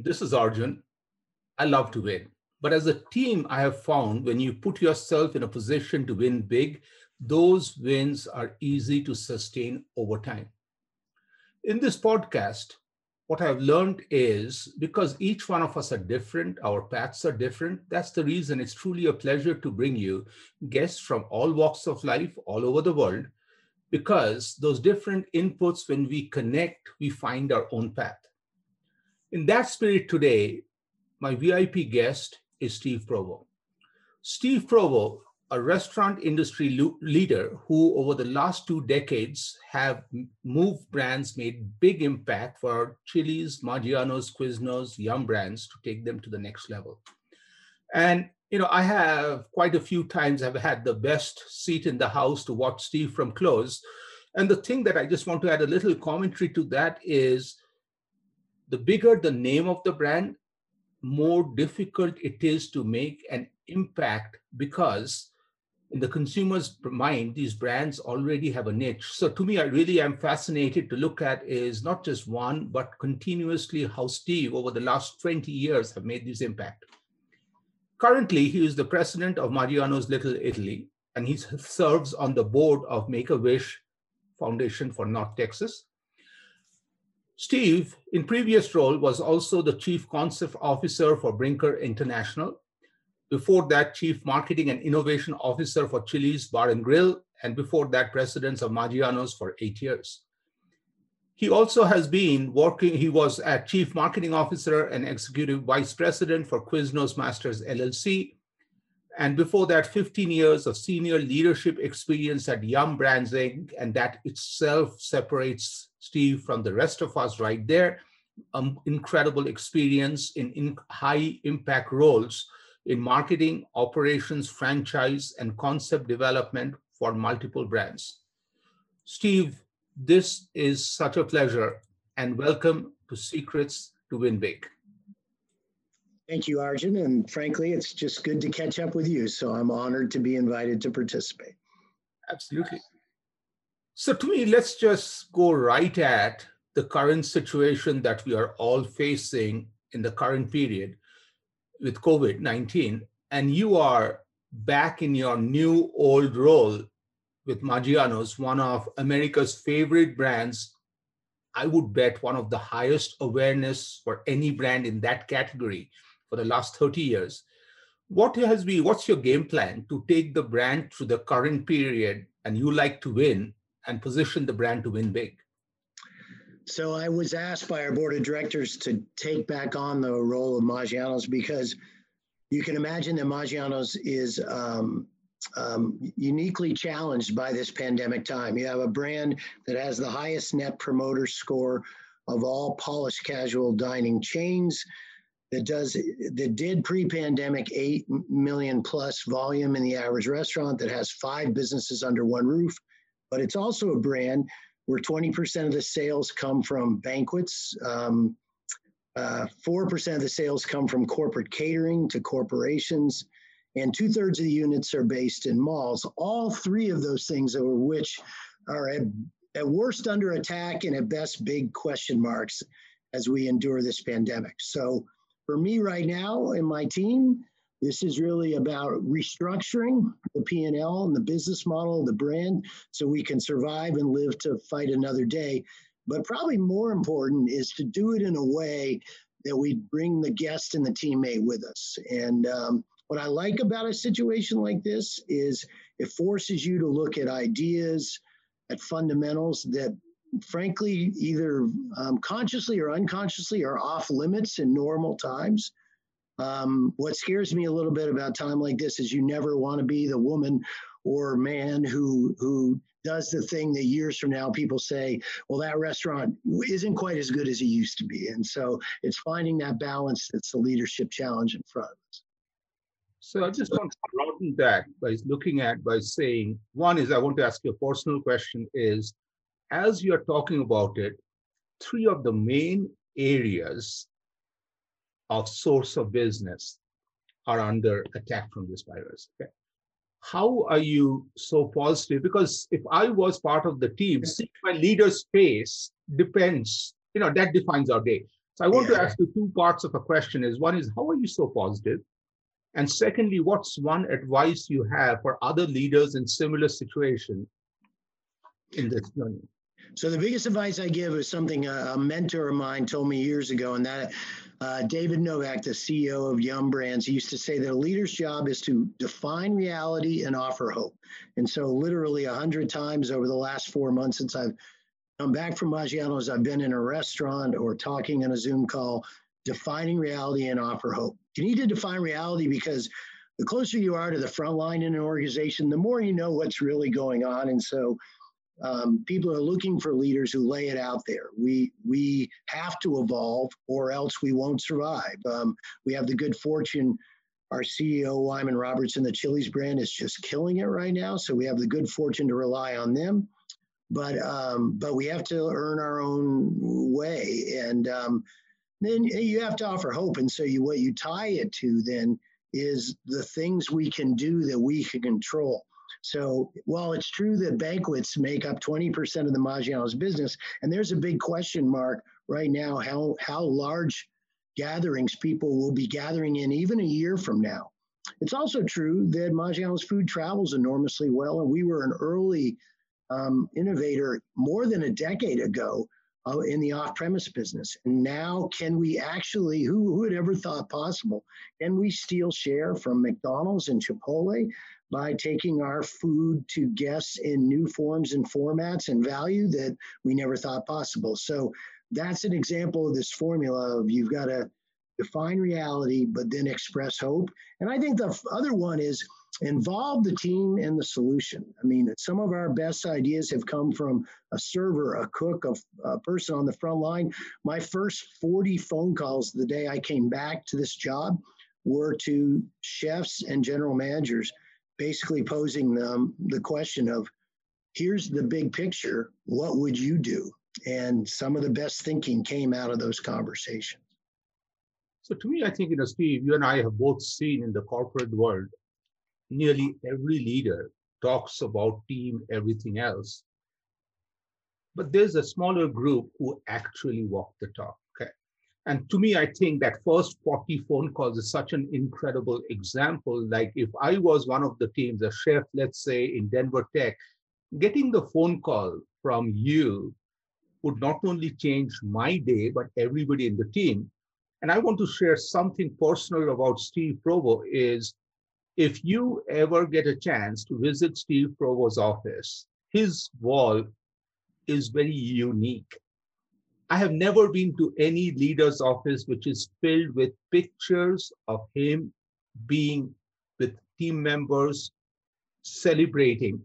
This is Arjun. I love to win. But as a team, I have found when you put yourself in a position to win big, those wins are easy to sustain over time. In this podcast, what I've learned is because each one of us are different, our paths are different. That's the reason it's truly a pleasure to bring you guests from all walks of life, all over the world, because those different inputs, when we connect, we find our own path. In that spirit today, my VIP guest is Steve Provo. Steve Provo, a restaurant industry leader who over the last 2 decades have moved brands, made big impact for Chili's, Maggiano's, Quiznos, Yum Brands to take them to the next level. And, you know, I have quite a few times I've had the best seat in the house to watch Steve from close. And the thing that I just want to add a little commentary to that is the bigger the name of the brand, more difficult it is to make an impact because in the consumer's mind, these brands already have a niche. So to me, I really am fascinated to look at is not just one, but continuously how Steve over the last 20 years have made this impact. Currently, he is the president of Mariano's Little Italy, and he serves on the board of Make-A-Wish Foundation for North Texas. Steve, in previous role, was also the chief concept officer for Brinker International. Before that, Chief Marketing and Innovation Officer for Chili's Bar and Grill, and before that, President of Maggiano's for 8 years. He also has been working, he was at Chief Marketing Officer and Executive Vice President for Quiznos Masters LLC, and before that, 15 years of senior leadership experience at Yum Brands Inc., and that itself separates Steve from the rest of us right there. Incredible experience in high impact roles in marketing, operations, franchise, and concept development for multiple brands. Steve, this is such a pleasure, and welcome to Secrets to Win Big. Thank you, Arjun, and frankly, it's just good to catch up with you, so I'm honored to be invited to participate. Absolutely. So to me, let's just go right at the current situation that we are all facing in the current period with COVID-19, and you are back in your new old role with Maggiano's, one of America's favorite brands. I would bet one of the highest awareness for any brand in that category for the last 30 years. What's your game plan to take the brand through the current period and you like to win and position the brand to win big? So I was asked by our board of directors to take back on the role of Maggiano's because you can imagine that Maggiano's is uniquely challenged by this pandemic time. You have a brand that has the highest net promoter score of all polished casual dining chains that did pre-pandemic 8 million plus volume in the average restaurant, that has 5 businesses under one roof, but it's also a brand where 20% of the sales come from banquets, 4% of the sales come from corporate catering to corporations, and 2/3 of the units are based in malls. All 3 of those things which are at worst under attack and at best big question marks as we endure this pandemic. So for me right now and my team, this is really about restructuring the P&L and the business model of the brand so we can survive and live to fight another day. But probably more important is to do it in a way that we bring the guest and the teammate with us. And what I like about a situation like this is it forces you to look at ideas, at fundamentals that frankly either consciously or unconsciously are off limits in normal times. What scares me a little bit about time like this is you never want to be the woman or man who does the thing that years from now people say, well, that restaurant isn't quite as good as it used to be. And so it's finding that balance that's the leadership challenge in front of us. So I just want to broaden that by looking at, by saying, one is I want to ask you a personal question is, as you're talking about it, three of the main areas of source of business are under attack from this virus. Okay. How are you so positive? Because if I was part of the team, seeing my leader's face depends, you know, that defines our day. So I want to ask you two parts of a question is, one is, how are you so positive? And secondly, what's one advice you have for other leaders in similar situation in this journey? So the biggest advice I give is something a mentor of mine told me years ago, and that David Novak, the CEO of Yum Brands, used to say that a leader's job is to define reality and offer hope. And so literally 100 times over the last 4 months since I've come back from Maggiano's, I've been in a restaurant or talking on a Zoom call, defining reality and offer hope. You need to define reality because the closer you are to the front line in an organization, the more you know what's really going on. And so people are looking for leaders who lay it out there. We have to evolve or else we won't survive. We have the good fortune, our CEO, Wyman Roberts, and the Chili's brand is just killing it right now. So we have the good fortune to rely on them. But we have to earn our own way. And then you have to offer hope. And so what you tie it to then is the things we can do that we can control. So while it's true that banquets make up 20% of the Maggiano's business, and there's a big question mark right now, how large gatherings people will be gathering in even a year from now. It's also true that Maggiano's food travels enormously well, and we were an early innovator more than a decade ago in the off-premise business. And now can we actually, who would ever thought possible, can we steal share from McDonald's and Chipotle by taking our food to guests in new forms and formats and value that we never thought possible. So that's an example of this formula of you've got to define reality, but then express hope. And I think the other one is involve the team in the solution. I mean, some of our best ideas have come from a server, a cook, a person on the front line. My first 40 phone calls the day I came back to this job were to chefs and general managers, basically posing them the question of, here's the big picture, what would you do? And some of the best thinking came out of those conversations. So to me, I think, you know, Steve, you and I have both seen in the corporate world, nearly every leader talks about team, everything else. But there's a smaller group who actually walk the talk. Okay? And to me, I think that first 40 phone calls is such an incredible example. Like if I was one of the teams, a chef, let's say in Denver Tech, getting the phone call from you would not only change my day, but everybody in the team. And I want to share something personal about Steve Provo is, if you ever get a chance to visit Steve Provo's office, his wall is very unique. I have never been to any leader's office which is filled with pictures of him being with team members celebrating.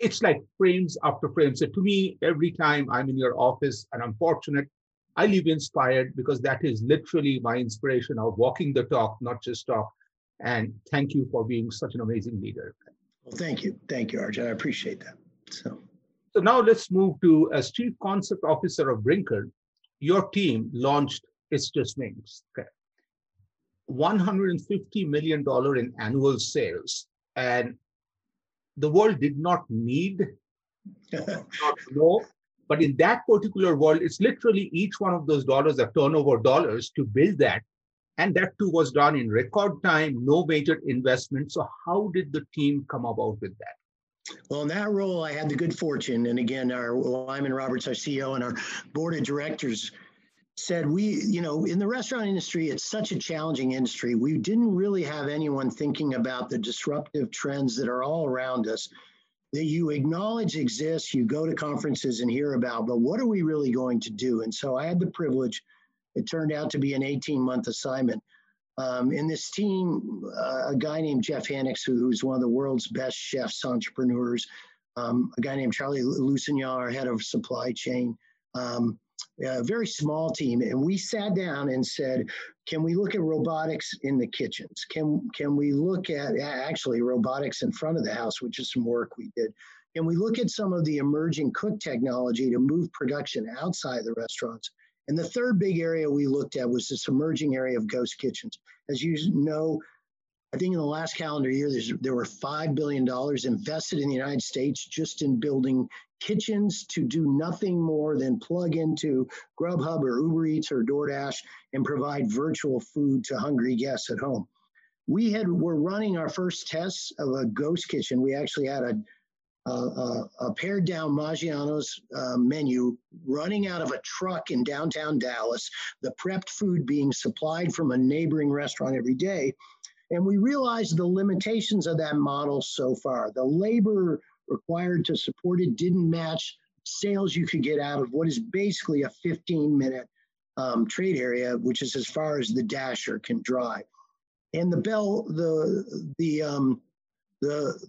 It's like frames after frames. So to me, every time I'm in your office, and I'm fortunate, I leave inspired because that is literally my inspiration of walking the talk, not just talk. And thank you for being such an amazing leader. Well, thank you. Thank you, Arjun. I appreciate that. So now let's move to, as Chief Concept Officer of Brinker, your team launched It's Just Winged. Okay. $150 million in annual sales. And the world did not need, not know, but in that particular world, it's literally each one of those dollars are turnover dollars to build that. And that too was done in record time, no major investment. So how did the team come about with that? Well, in that role, I had the good fortune. And again, our Wyman Roberts, our CEO, and our board of directors said, in the restaurant industry, it's such a challenging industry. We didn't really have anyone thinking about the disruptive trends that are all around us that you acknowledge exists, you go to conferences and hear about, but what are we really going to do? And so I had the privilege. It turned out to be an 18-month assignment. In this team, a guy named Jeff Hannix, who's one of the world's best chefs, entrepreneurs, a guy named Charlie Lucignar, head of supply chain, a very small team. And we sat down and said, can we look at robotics in the kitchens? Can we look at actually robotics in front of the house, which is some work we did. Can we look at some of the emerging cook technology to move production outside the restaurants? And the third big area we looked at was this emerging area of ghost kitchens. As you know, I think in the last calendar year, there were $5 billion invested in the United States just in building kitchens to do nothing more than plug into Grubhub or Uber Eats or DoorDash and provide virtual food to hungry guests at home. We're running our first tests of a ghost kitchen. We actually had a pared down Maggiano's menu running out of a truck in downtown Dallas, the prepped food being supplied from a neighboring restaurant every day. And we realized the limitations of that model so far. The labor required to support it didn't match sales you could get out of what is basically a 15-minute trade area, which is as far as the Dasher can drive. And the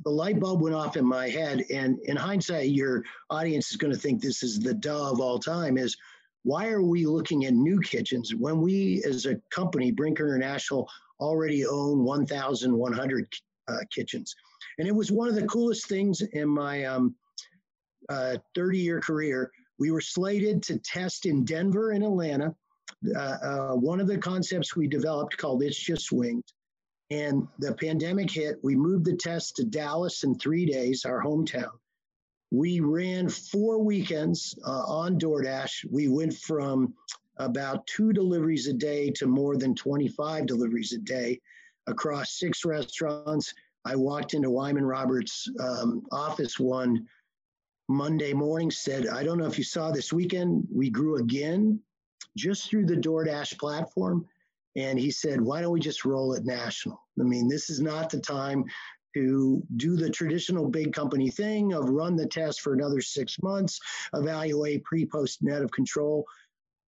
light bulb went off in my head, and in hindsight, your audience is going to think this is the duh of all time, is why are we looking at new kitchens when we, as a company, Brinker International, already own 1,100 kitchens? And it was one of the coolest things in my 30-year career. We were slated to test in Denver and Atlanta, one of the concepts we developed called It's Just Winged. And the pandemic hit. We moved the test to Dallas in 3 days, our hometown. We ran 4 weekends on DoorDash. We went from about 2 deliveries a day to more than 25 deliveries a day across 6 restaurants. I walked into Wyman Roberts' office one Monday morning, said, I don't know if you saw this weekend, we grew again just through the DoorDash platform. And he said, why don't we just roll it national? I mean, this is not the time to do the traditional big company thing of run the test for another 6 months, evaluate pre-post net of control.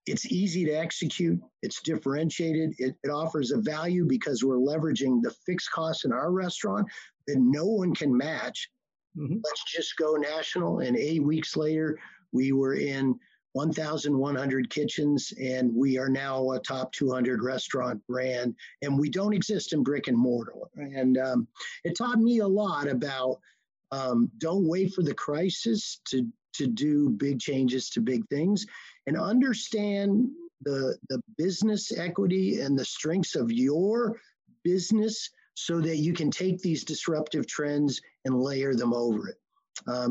It's easy to execute. It's differentiated. It offers a value because we're leveraging the fixed costs in our restaurant that no one can match. Mm-hmm. Let's just go national. And 8 weeks later, we were in 1,100 kitchens, and we are now a top 200 restaurant brand, and we don't exist in brick and mortar. And it taught me a lot about don't wait for the crisis to do big changes to big things, and understand the business equity and the strengths of your business so that you can take these disruptive trends and layer them over it.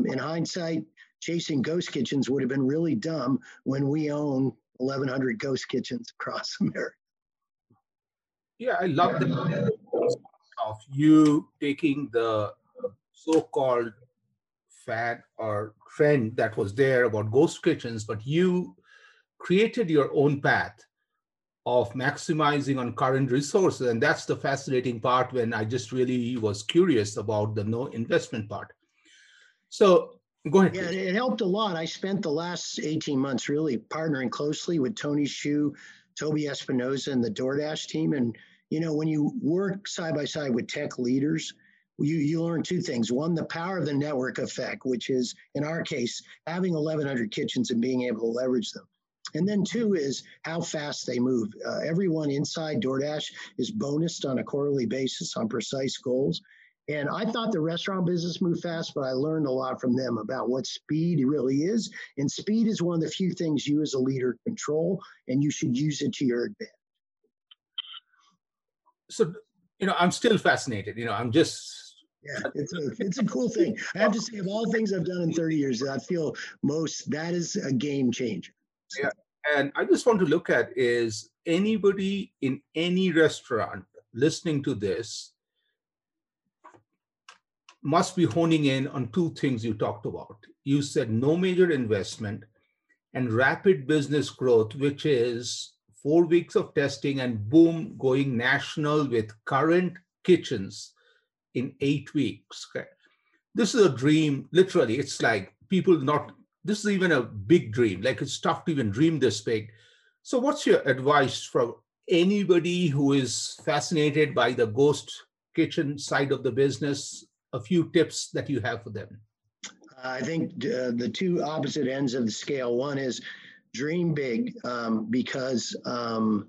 In hindsight, chasing ghost kitchens would have been really dumb when we own 1,100 ghost kitchens across America. Yeah, I love the of you taking the so-called fad or trend that was there about ghost kitchens, but you created your own path of maximizing on current resources. And that's the fascinating part when I just really was curious about the no investment part. So go ahead. Yeah, it helped a lot. I spent the last 18 months really partnering closely with Tony Xu, Toby Espinoza, and the DoorDash team. And, you know, when you work side by side with tech leaders, you learn two things. One, the power of the network effect, which is, in our case, having 1,100 kitchens and being able to leverage them. And then two is how fast they move. Everyone inside DoorDash is bonused on a quarterly basis on precise goals. And I thought the restaurant business moved fast, but I learned a lot from them about what speed really is. And speed is one of the few things you as a leader control, and you should use it to your advantage. So, you know, I'm still fascinated. You know, I'm just... Yeah, it's a cool thing. I have to say, of all things I've done in 30 years, I feel most, that is a game changer. So. Yeah, and I just want to look at is anybody in any restaurant listening to this must be honing in on two things you talked about. You said no major investment and rapid business growth, which is 4 weeks of testing and boom, going national with current kitchens in 8 weeks. Okay. This is a dream, literally. It's like people not, this is even a big dream. Like it's tough to even dream this big. So what's your advice from anybody who is fascinated by the ghost kitchen side of the business? A few tips that you have for them. I think the two opposite ends of the scale. One is dream big, because I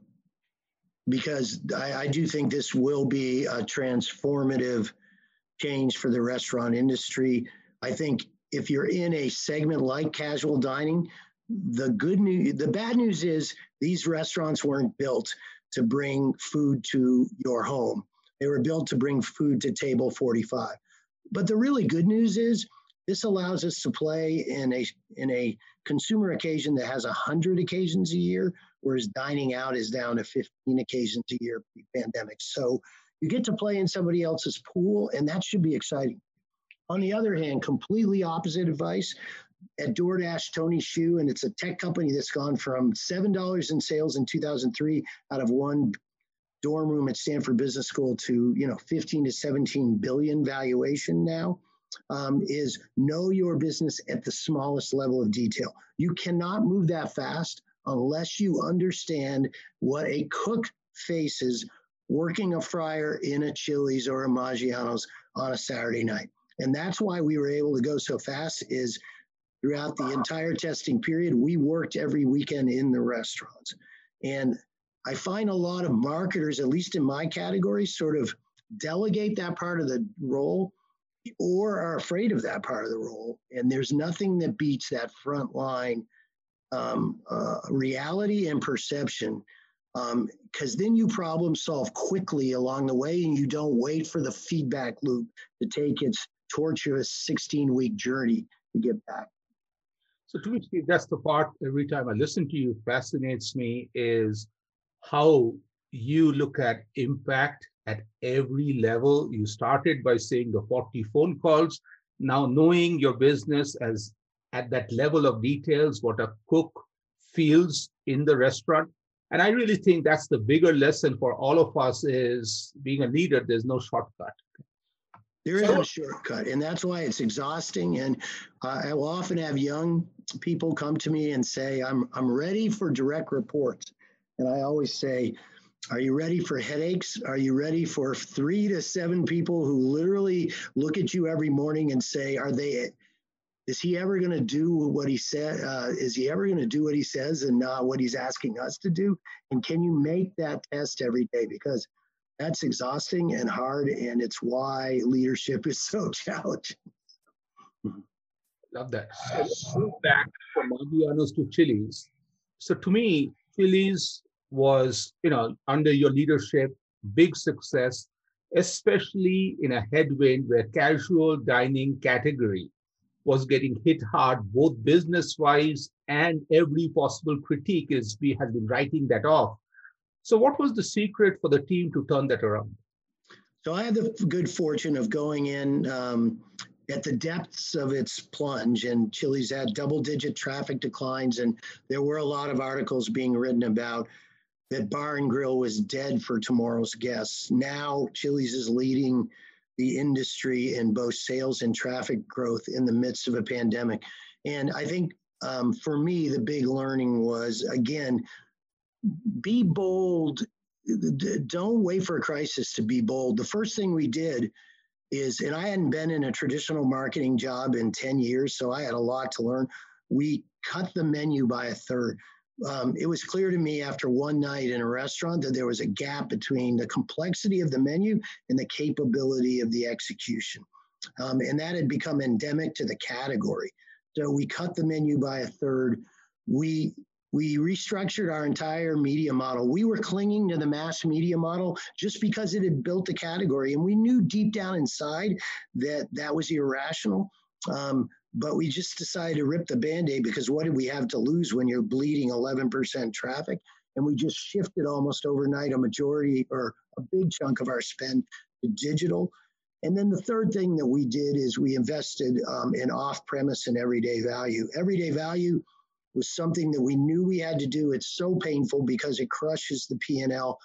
do think this will be a transformative change for the restaurant industry. I think if you're in a segment like casual dining, the bad news is these restaurants weren't built to bring food to your home. They were built to bring food to table 45. But the really good news is this allows us to play in a consumer occasion that has 100 occasions a year, whereas dining out is down to 15 occasions a year pre-pandemic. So you get to play in somebody else's pool, and that should be exciting. On the other hand, completely opposite advice. At DoorDash, Tony Xu, and it's a tech company that's gone from $7 in sales in 2003 out of one dorm room at Stanford Business School to 15 to 17 billion valuation now, is know your business at the smallest level of detail. You cannot move that fast unless you understand what a cook faces working a fryer in a Chili's or a Maggiano's on a Saturday night. And that's why we were able to go so fast is throughout the entire testing period, we worked every weekend in the restaurants. And I find a lot of marketers, at least in my category, sort of delegate that part of the role or are afraid of that part of the role. And there's nothing that beats that frontline reality and perception, because then you problem solve quickly along the way and you don't wait for the feedback loop to take its tortuous 16-week journey to get back. So to me, Steve, that's the part every time I listen to you fascinates me is how you look at impact at every level. You started by saying the 40 phone calls. Now knowing your business as at that level of details, what a cook feels in the restaurant. And I really think that's the bigger lesson for all of us is being a leader, there's no shortcut. There is no shortcut, and that's why it's exhausting. And I will often have young people come to me and say, I'm ready for direct reports. And I always say, are you ready for headaches? Are you ready for 3 to 7 people who literally look at you every morning and say, is he ever going to do what he said? Is he ever going to do what he says and not what he's asking us to do? And can you make that test every day? Because that's exhausting and hard, and it's why leadership is so challenging. Love that. So back from Maggiano's to Chili's. So to me, Chili's was, under your leadership, big success, especially in a headwind where casual dining category was getting hit hard, both business-wise and every possible critique is we had been writing that off. So what was the secret for the team to turn that around? So I had the good fortune of going in at the depths of its plunge, and Chili's had double-digit traffic declines, and there were a lot of articles being written about that bar and grill was dead for tomorrow's guests. Now Chili's is leading the industry in both sales and traffic growth in the midst of a pandemic. And I think for me, the big learning was, again, be bold. Don't wait for a crisis to be bold. The first thing we did is, and I hadn't been in a traditional marketing job in 10 years, so I had a lot to learn. We cut the menu by a third. It was clear to me after one night in a restaurant that there was a gap between the complexity of the menu and the capability of the execution. And that had become endemic to the category. So we cut the menu by a third. We restructured our entire media model. We were clinging to the mass media model just because it had built the category. And we knew deep down inside that was irrational. But we just decided to rip the Band-Aid because what did we have to lose when you're bleeding 11% traffic? And we just shifted almost overnight a majority or a big chunk of our spend to digital. And then the third thing that we did is we invested in off-premise and everyday value. Everyday value was something that we knew we had to do. It's so painful because it crushes the P&L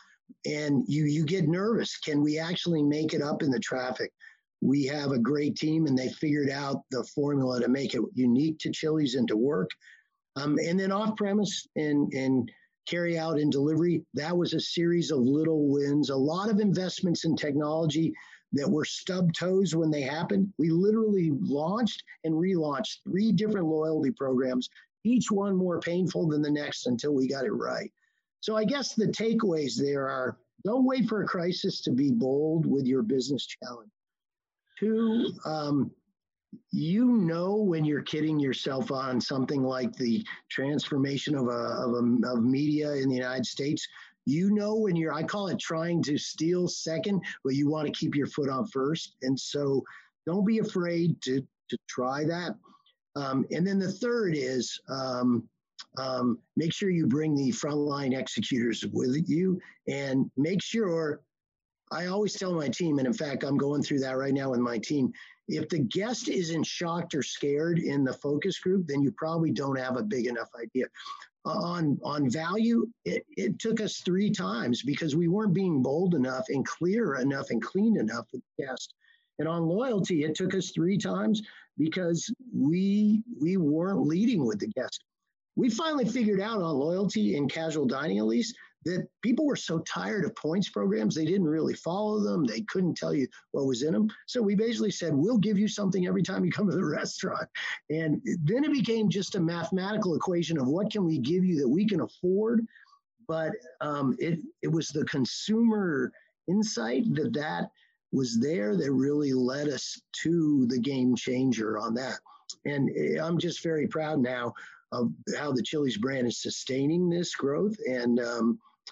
and you get nervous. Can we actually make it up in the traffic? We have a great team and they figured out the formula to make it unique to Chili's and to work. And then off-premise and carry out and delivery, that was a series of little wins, a lot of investments in technology that were stub toes when they happened. We literally launched and relaunched 3 different loyalty programs, each one more painful than the next until we got it right. So I guess the takeaways there are, don't wait for a crisis to be bold with your business challenge. 2, you know when you're kidding yourself on something like the transformation of media in the United States. You know when you're, I call it trying to steal second, but you want to keep your foot on first. And so don't be afraid to try that. And then the third is make sure you bring the frontline executors with you, and make sure, I always tell my team, and in fact, I'm going through that right now with my team, if the guest isn't shocked or scared in the focus group, then you probably don't have a big enough idea. On value, it took us 3 times because we weren't being bold enough and clear enough and clean enough with the guest. And on loyalty, it took us 3 times because we weren't leading with the guest. We finally figured out on loyalty and casual dining, at least, that people were so tired of points programs, they didn't really follow them. They couldn't tell you what was in them. So we basically said, we'll give you something every time you come to the restaurant. And then it became just a mathematical equation of what can we give you that we can afford. But it was the consumer insight that was there that really led us to the game changer on that. And I'm just very proud now of how the Chili's brand is sustaining this growth.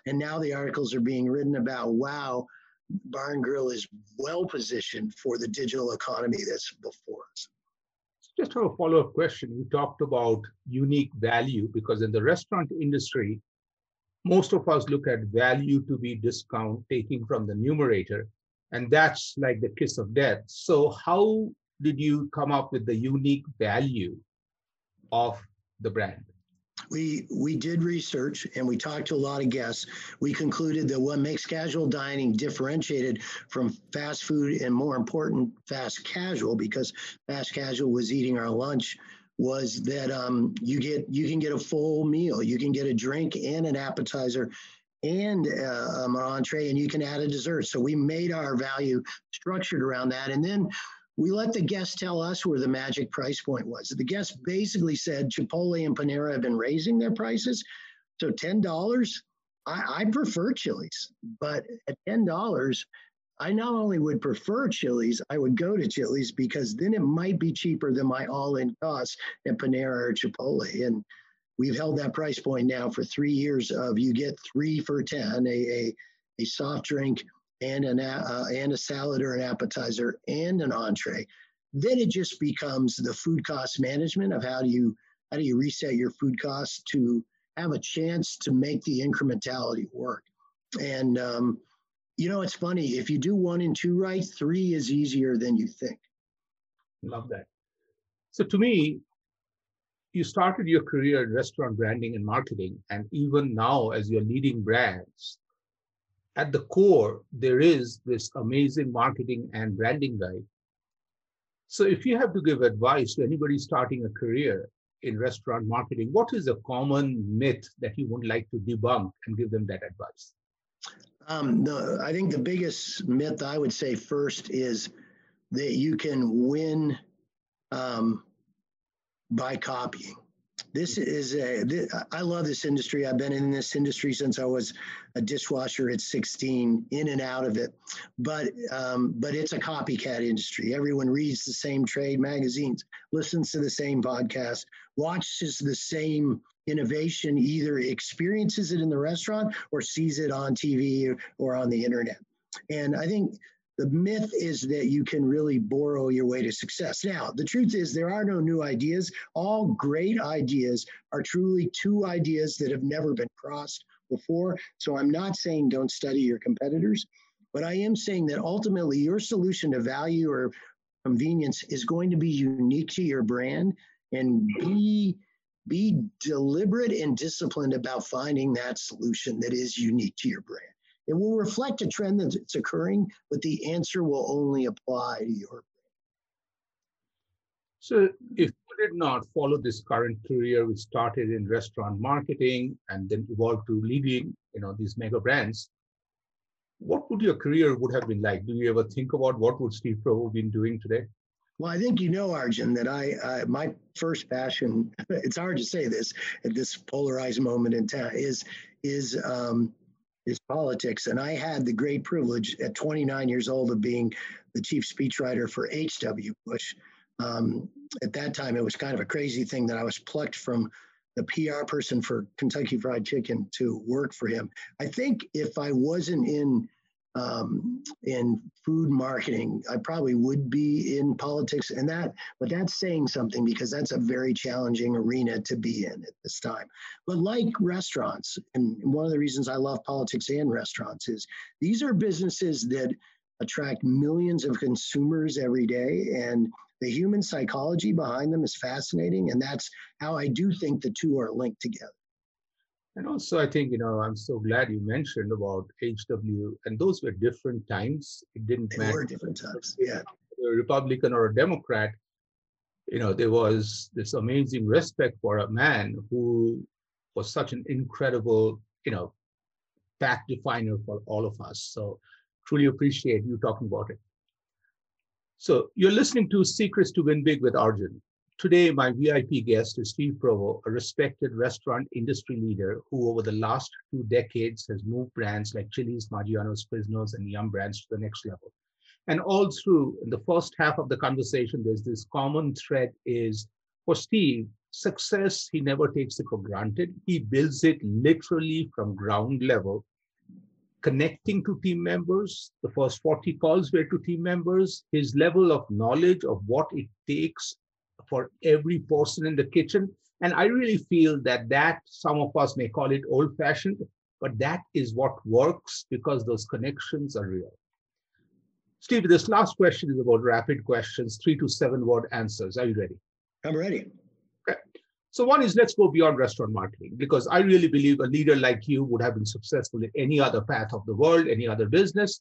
And now the articles are being written about, wow, Bar & Grill is well positioned for the digital economy that's before us. Just a follow-up question. You talked about unique value, because in the restaurant industry, most of us look at value to be discount, taking from the numerator, and that's like the kiss of death. So how did you come up with the unique value of the brand? We did research and we talked to a lot of guests. We concluded that what makes casual dining differentiated from fast food, and more important, fast casual, because fast casual was eating our lunch, was that you can get a full meal, you can get a drink and an appetizer and an entree, and you can add a dessert. So we made our value structured around that, and then we let the guests tell us where the magic price point was. The guests basically said Chipotle and Panera have been raising their prices. So $10, I prefer Chili's, but at $10, I not only would prefer Chili's, I would go to Chili's, because then it might be cheaper than my all-in costs at Panera or Chipotle. And we've held that price point now for 3 years of you get 3 for $10, a soft drink, and a salad or an appetizer and an entree. Then it just becomes the food cost management of how do you reset your food costs to have a chance to make the incrementality work. And it's funny, if you do 1 and 2 right, 3 is easier than you think. Love that. So to me, you started your career in restaurant branding and marketing, and even now as you're leading brands, at the core, there is this amazing marketing and branding guide. So if you have to give advice to anybody starting a career in restaurant marketing, what is a common myth that you would like to debunk and give them that advice? I think the biggest myth I would say first is that you can win by copying. I love this industry. I've been in this industry since I was a dishwasher at 16, in and out of it. But it's a copycat industry. Everyone reads the same trade magazines, listens to the same podcast, watches the same innovation, either experiences it in the restaurant or sees it on TV or on the internet. And I think the myth is that you can really borrow your way to success. Now, the truth is there are no new ideas. All great ideas are truly 2 ideas that have never been crossed before. So I'm not saying don't study your competitors, but I am saying that ultimately your solution to value or convenience is going to be unique to your brand, and be deliberate and disciplined about finding that solution that is unique to your brand. It will reflect a trend that's occurring, but the answer will only apply to your. So if you did not follow this current career, which started in restaurant marketing and then evolved to leading, these mega brands, what would your career would have been like? Do you ever think about what would Steve Provo been doing today? Well, I think you know, Arjun, that I my first passion, it's hard to say this at this polarized moment in time, is politics. And I had the great privilege at 29 years old of being the chief speechwriter for H.W. Bush. At that time, it was kind of a crazy thing that I was plucked from the PR person for Kentucky Fried Chicken to work for him. I think if I wasn't in food marketing, I probably would be in politics, and that, but that's saying something because that's a very challenging arena to be in at this time. But like restaurants, and one of the reasons I love politics and restaurants is these are businesses that attract millions of consumers every day, and the human psychology behind them is fascinating, and that's how I do think the two are linked together. And also, I think, you know, I'm so glad you mentioned about HW, and those were different times. It didn't matter. They were different times, yeah. A Republican or a Democrat, you know, there was this amazing respect for a man who was such an incredible, you know, fact definer for all of us. So truly appreciate you talking about it. So you're listening to Secrets to Win Big with Arjun. Today, my VIP guest is Steve Provo, a respected restaurant industry leader who over the last 2 decades has moved brands like Chili's, Maggiano's, Quiznos, and Yum Brands to the next level. And all through in the first half of the conversation, there's this common thread is, for Steve, success, he never takes it for granted. He builds it literally from ground level, connecting to team members. The first 40 calls were to team members. His level of knowledge of what it takes for every person in the kitchen. And I really feel that some of us may call it old-fashioned, but that is what works because those connections are real. Steve, this last question is about rapid questions, 3 to 7 word answers. Are you ready? I'm ready. Okay. So one is, let's go beyond restaurant marketing, because I really believe a leader like you would have been successful in any other path of the world, any other business.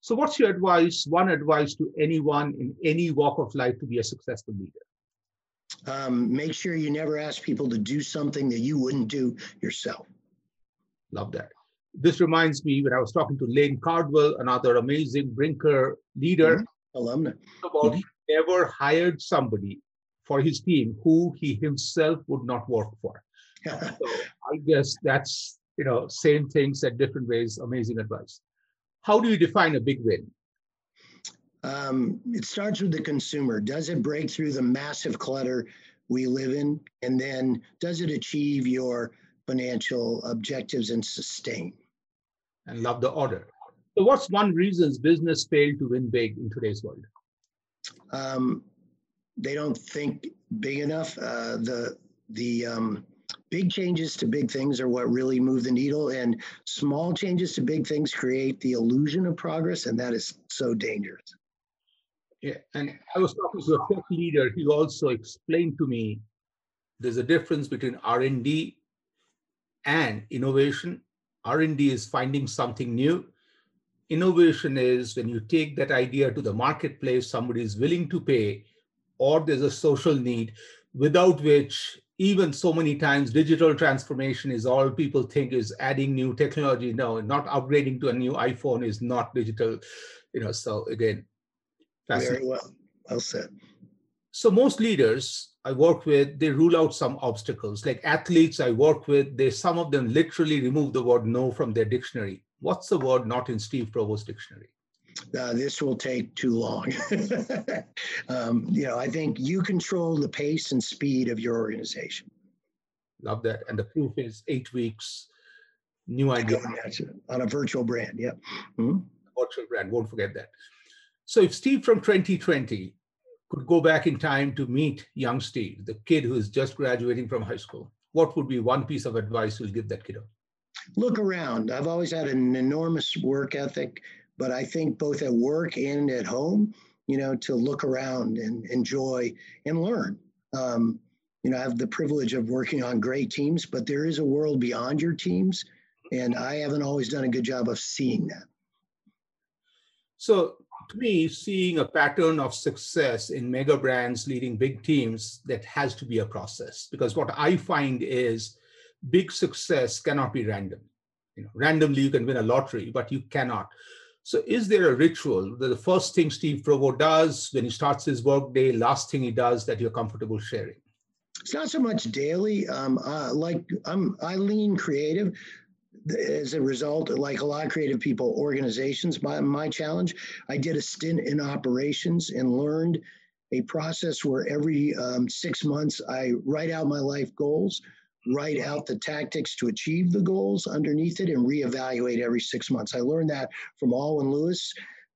So what's your advice, one advice to anyone in any walk of life to be a successful leader? Make sure you never ask people to do something that you wouldn't do yourself. Love that. This reminds me when I was talking to Lane Cardwell, another amazing Brinker leader, alumna, about he never hired somebody for his team who he himself would not work for. So I guess that's, you know, same things at different ways. Amazing advice. How do you define a big win? It starts with the consumer. Does it break through the massive clutter we live in? And then does it achieve your financial objectives and sustain? And love the order. So what's one reason business failed to win big in today's world? They don't think big enough. The big changes to big things are what really move the needle, and small changes to big things create the illusion of progress, and that is so dangerous. Yeah, and I was talking to a tech leader. He also explained to me there's a difference between R&D and innovation. R&D is finding something new. Innovation is when you take that idea to the marketplace, somebody is willing to pay, or there's a social need, without which even so many times digital transformation is all people think is adding new technology. No, not upgrading to a new iPhone is not digital. You know, so again, very well said. So most leaders I work with, they rule out some obstacles. Like athletes I work with, some of them literally remove the word no from their dictionary. What's the word not in Steve Provo's dictionary? This will take too long. You know, I think you control the pace and speed of your organization. Love that. And the proof is 8 weeks, new idea. On a virtual brand, yeah. Virtual brand, won't forget that. So if Steve from 2020 could go back in time to meet young Steve, the kid who is just graduating from high school, what would be one piece of advice you'll give that kiddo? Look around. I've always had an enormous work ethic, but I think both at work and at home, you know, to look around and enjoy and learn. You know, I have the privilege of working on great teams, but there is a world beyond your teams, and I haven't always done a good job of seeing that. So to me, seeing a pattern of success in mega brands leading big teams, that has to be a process, because what I find is big success cannot be random. you know, randomly you can win a lottery, but you cannot. So is there a ritual? The first thing Steve Provo does when he starts his work day, last thing he does that you're comfortable sharing? It's not so much daily. I lean creative. As a result, like a lot of creative people, organizations, my challenge, I did a stint in operations and learned a process where every 6 months I write out my life goals, write out the tactics to achieve the goals underneath it, and reevaluate every 6 months. I learned that from Alwyn Lewis.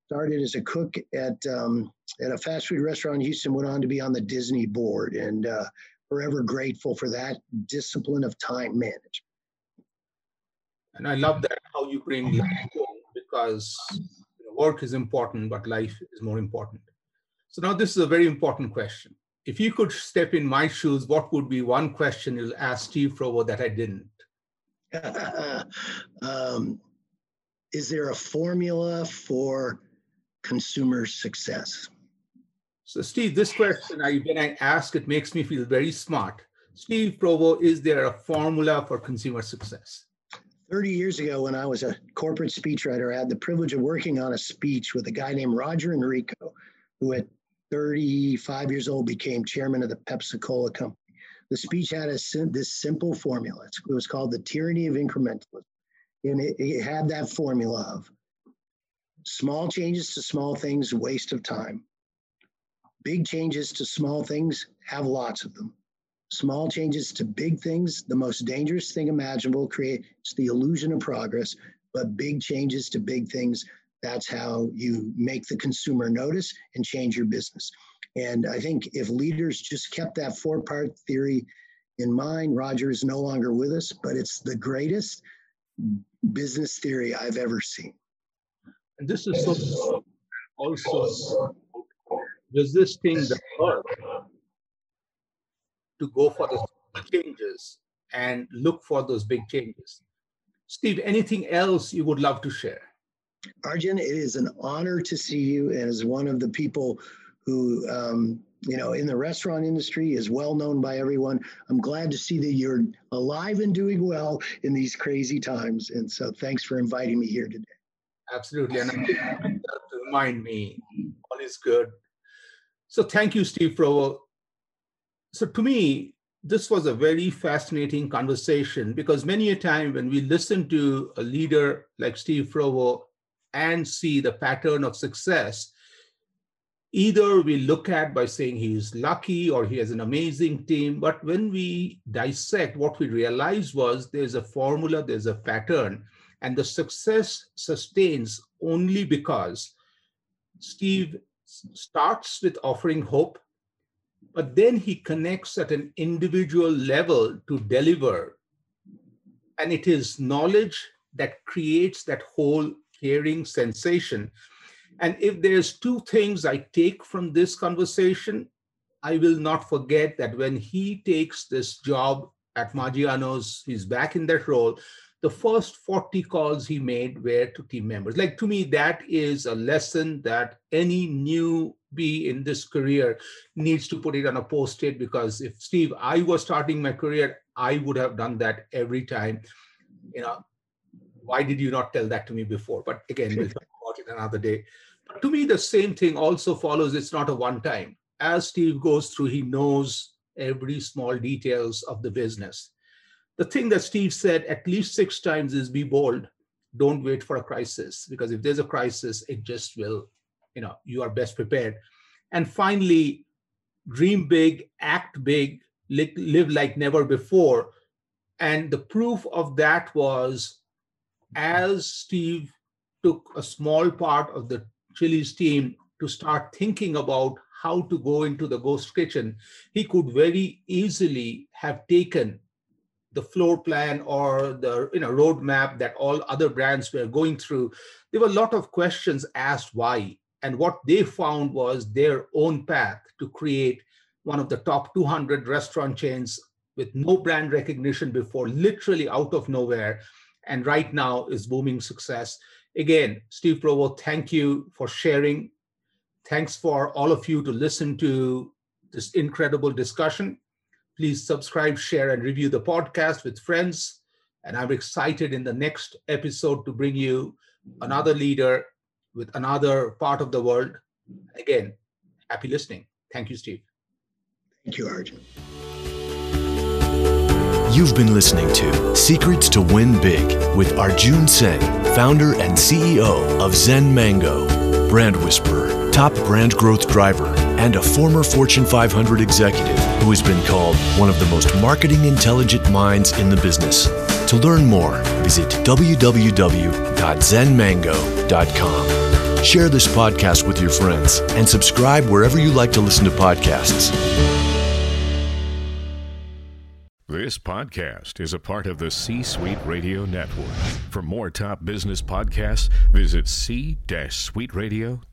Started as a cook at a fast food restaurant in Houston, went on to be on the Disney board, and forever grateful for that discipline of time management. And I love that, how you bring life home, because work is important, but life is more important. So now this is a very important question. If you could step in my shoes, what would be one question you'll ask Steve Provo that I didn't? Is there a formula for consumer success? So Steve, this question, when I ask, it makes me feel very smart. Steve Provo, is there a formula for consumer success? 30 years ago, when I was a corporate speechwriter, I had the privilege of working on a speech with a guy named Roger Enrico, who at 35 years old became chairman of the Pepsi-Cola company. The speech had this simple formula. It was called The Tyranny of Incrementalism. And it had that formula of small changes to small things, waste of time. Big changes to small things, have lots of them. Small changes to big things, the most dangerous thing imaginable, creates the illusion of progress, but big changes to big things, that's how you make the consumer notice and change your business. And I think if leaders just kept that four-part theory in mind, Roger is no longer with us, but it's the greatest business theory I've ever seen. And this is so also resisting the urge to go for the changes and look for those big changes. Steve, anything else you would love to share? Arjun, it is an honor to see you as one of the people who, in the restaurant industry is well known by everyone. I'm glad to see that you're alive and doing well in these crazy times. And so thanks for inviting me here today. Absolutely. And I'm glad to remind me, all is good. So thank you, Steve Provo. So to me, this was a very fascinating conversation, because many a time when we listen to a leader like Steve Provo and see the pattern of success, either we look at by saying he is lucky or he has an amazing team. But when we dissect, what we realized was there's a formula, there's a pattern, and the success sustains only because Steve starts with offering hope, but then he connects at an individual level to deliver. And it is knowledge that creates that whole caring sensation. And if there's two things I take from this conversation, I will not forget that when he takes this job at Maggiano's, he's back in that role, the first 40 calls he made were to team members. Like, to me, that is a lesson that any newbie in this career needs to put it on a post-it, because if, Steve, I was starting my career, I would have done that every time. Why did you not tell that to me before? But again, we'll talk about it another day. But to me, the same thing also follows. It's not a one-time. As Steve goes through, he knows every small details of the business. The thing that Steve said at least 6 times is be bold. Don't wait for a crisis, because if there's a crisis, it just will, you are best prepared. And finally, dream big, act big, live like never before. And the proof of that was, as Steve took a small part of the Chili's team to start thinking about how to go into the ghost kitchen, he could very easily have taken the floor plan or the roadmap that all other brands were going through. There were a lot of questions asked why, and what they found was their own path to create one of the top 200 restaurant chains with no brand recognition before, literally out of nowhere, and right now is booming success. Again, Steve Provo, thank you for sharing. Thanks for all of you to listen to this incredible discussion. Please subscribe, share, and review the podcast with friends. And I'm excited in the next episode to bring you another leader with another part of the world. Again, happy listening. Thank you, Steve. Thank you, Arjun. You've been listening to Secrets to Win Big with Arjun Sen, founder and CEO of Zen Mango, brand whisperer, top brand growth driver, and a former Fortune 500 executive who has been called one of the most marketing intelligent minds in the business. To learn more, visit www.zenmango.com. Share this podcast with your friends and subscribe wherever you like to listen to podcasts. This podcast is a part of the C-Suite Radio Network. For more top business podcasts, visit c-suiteradio.com.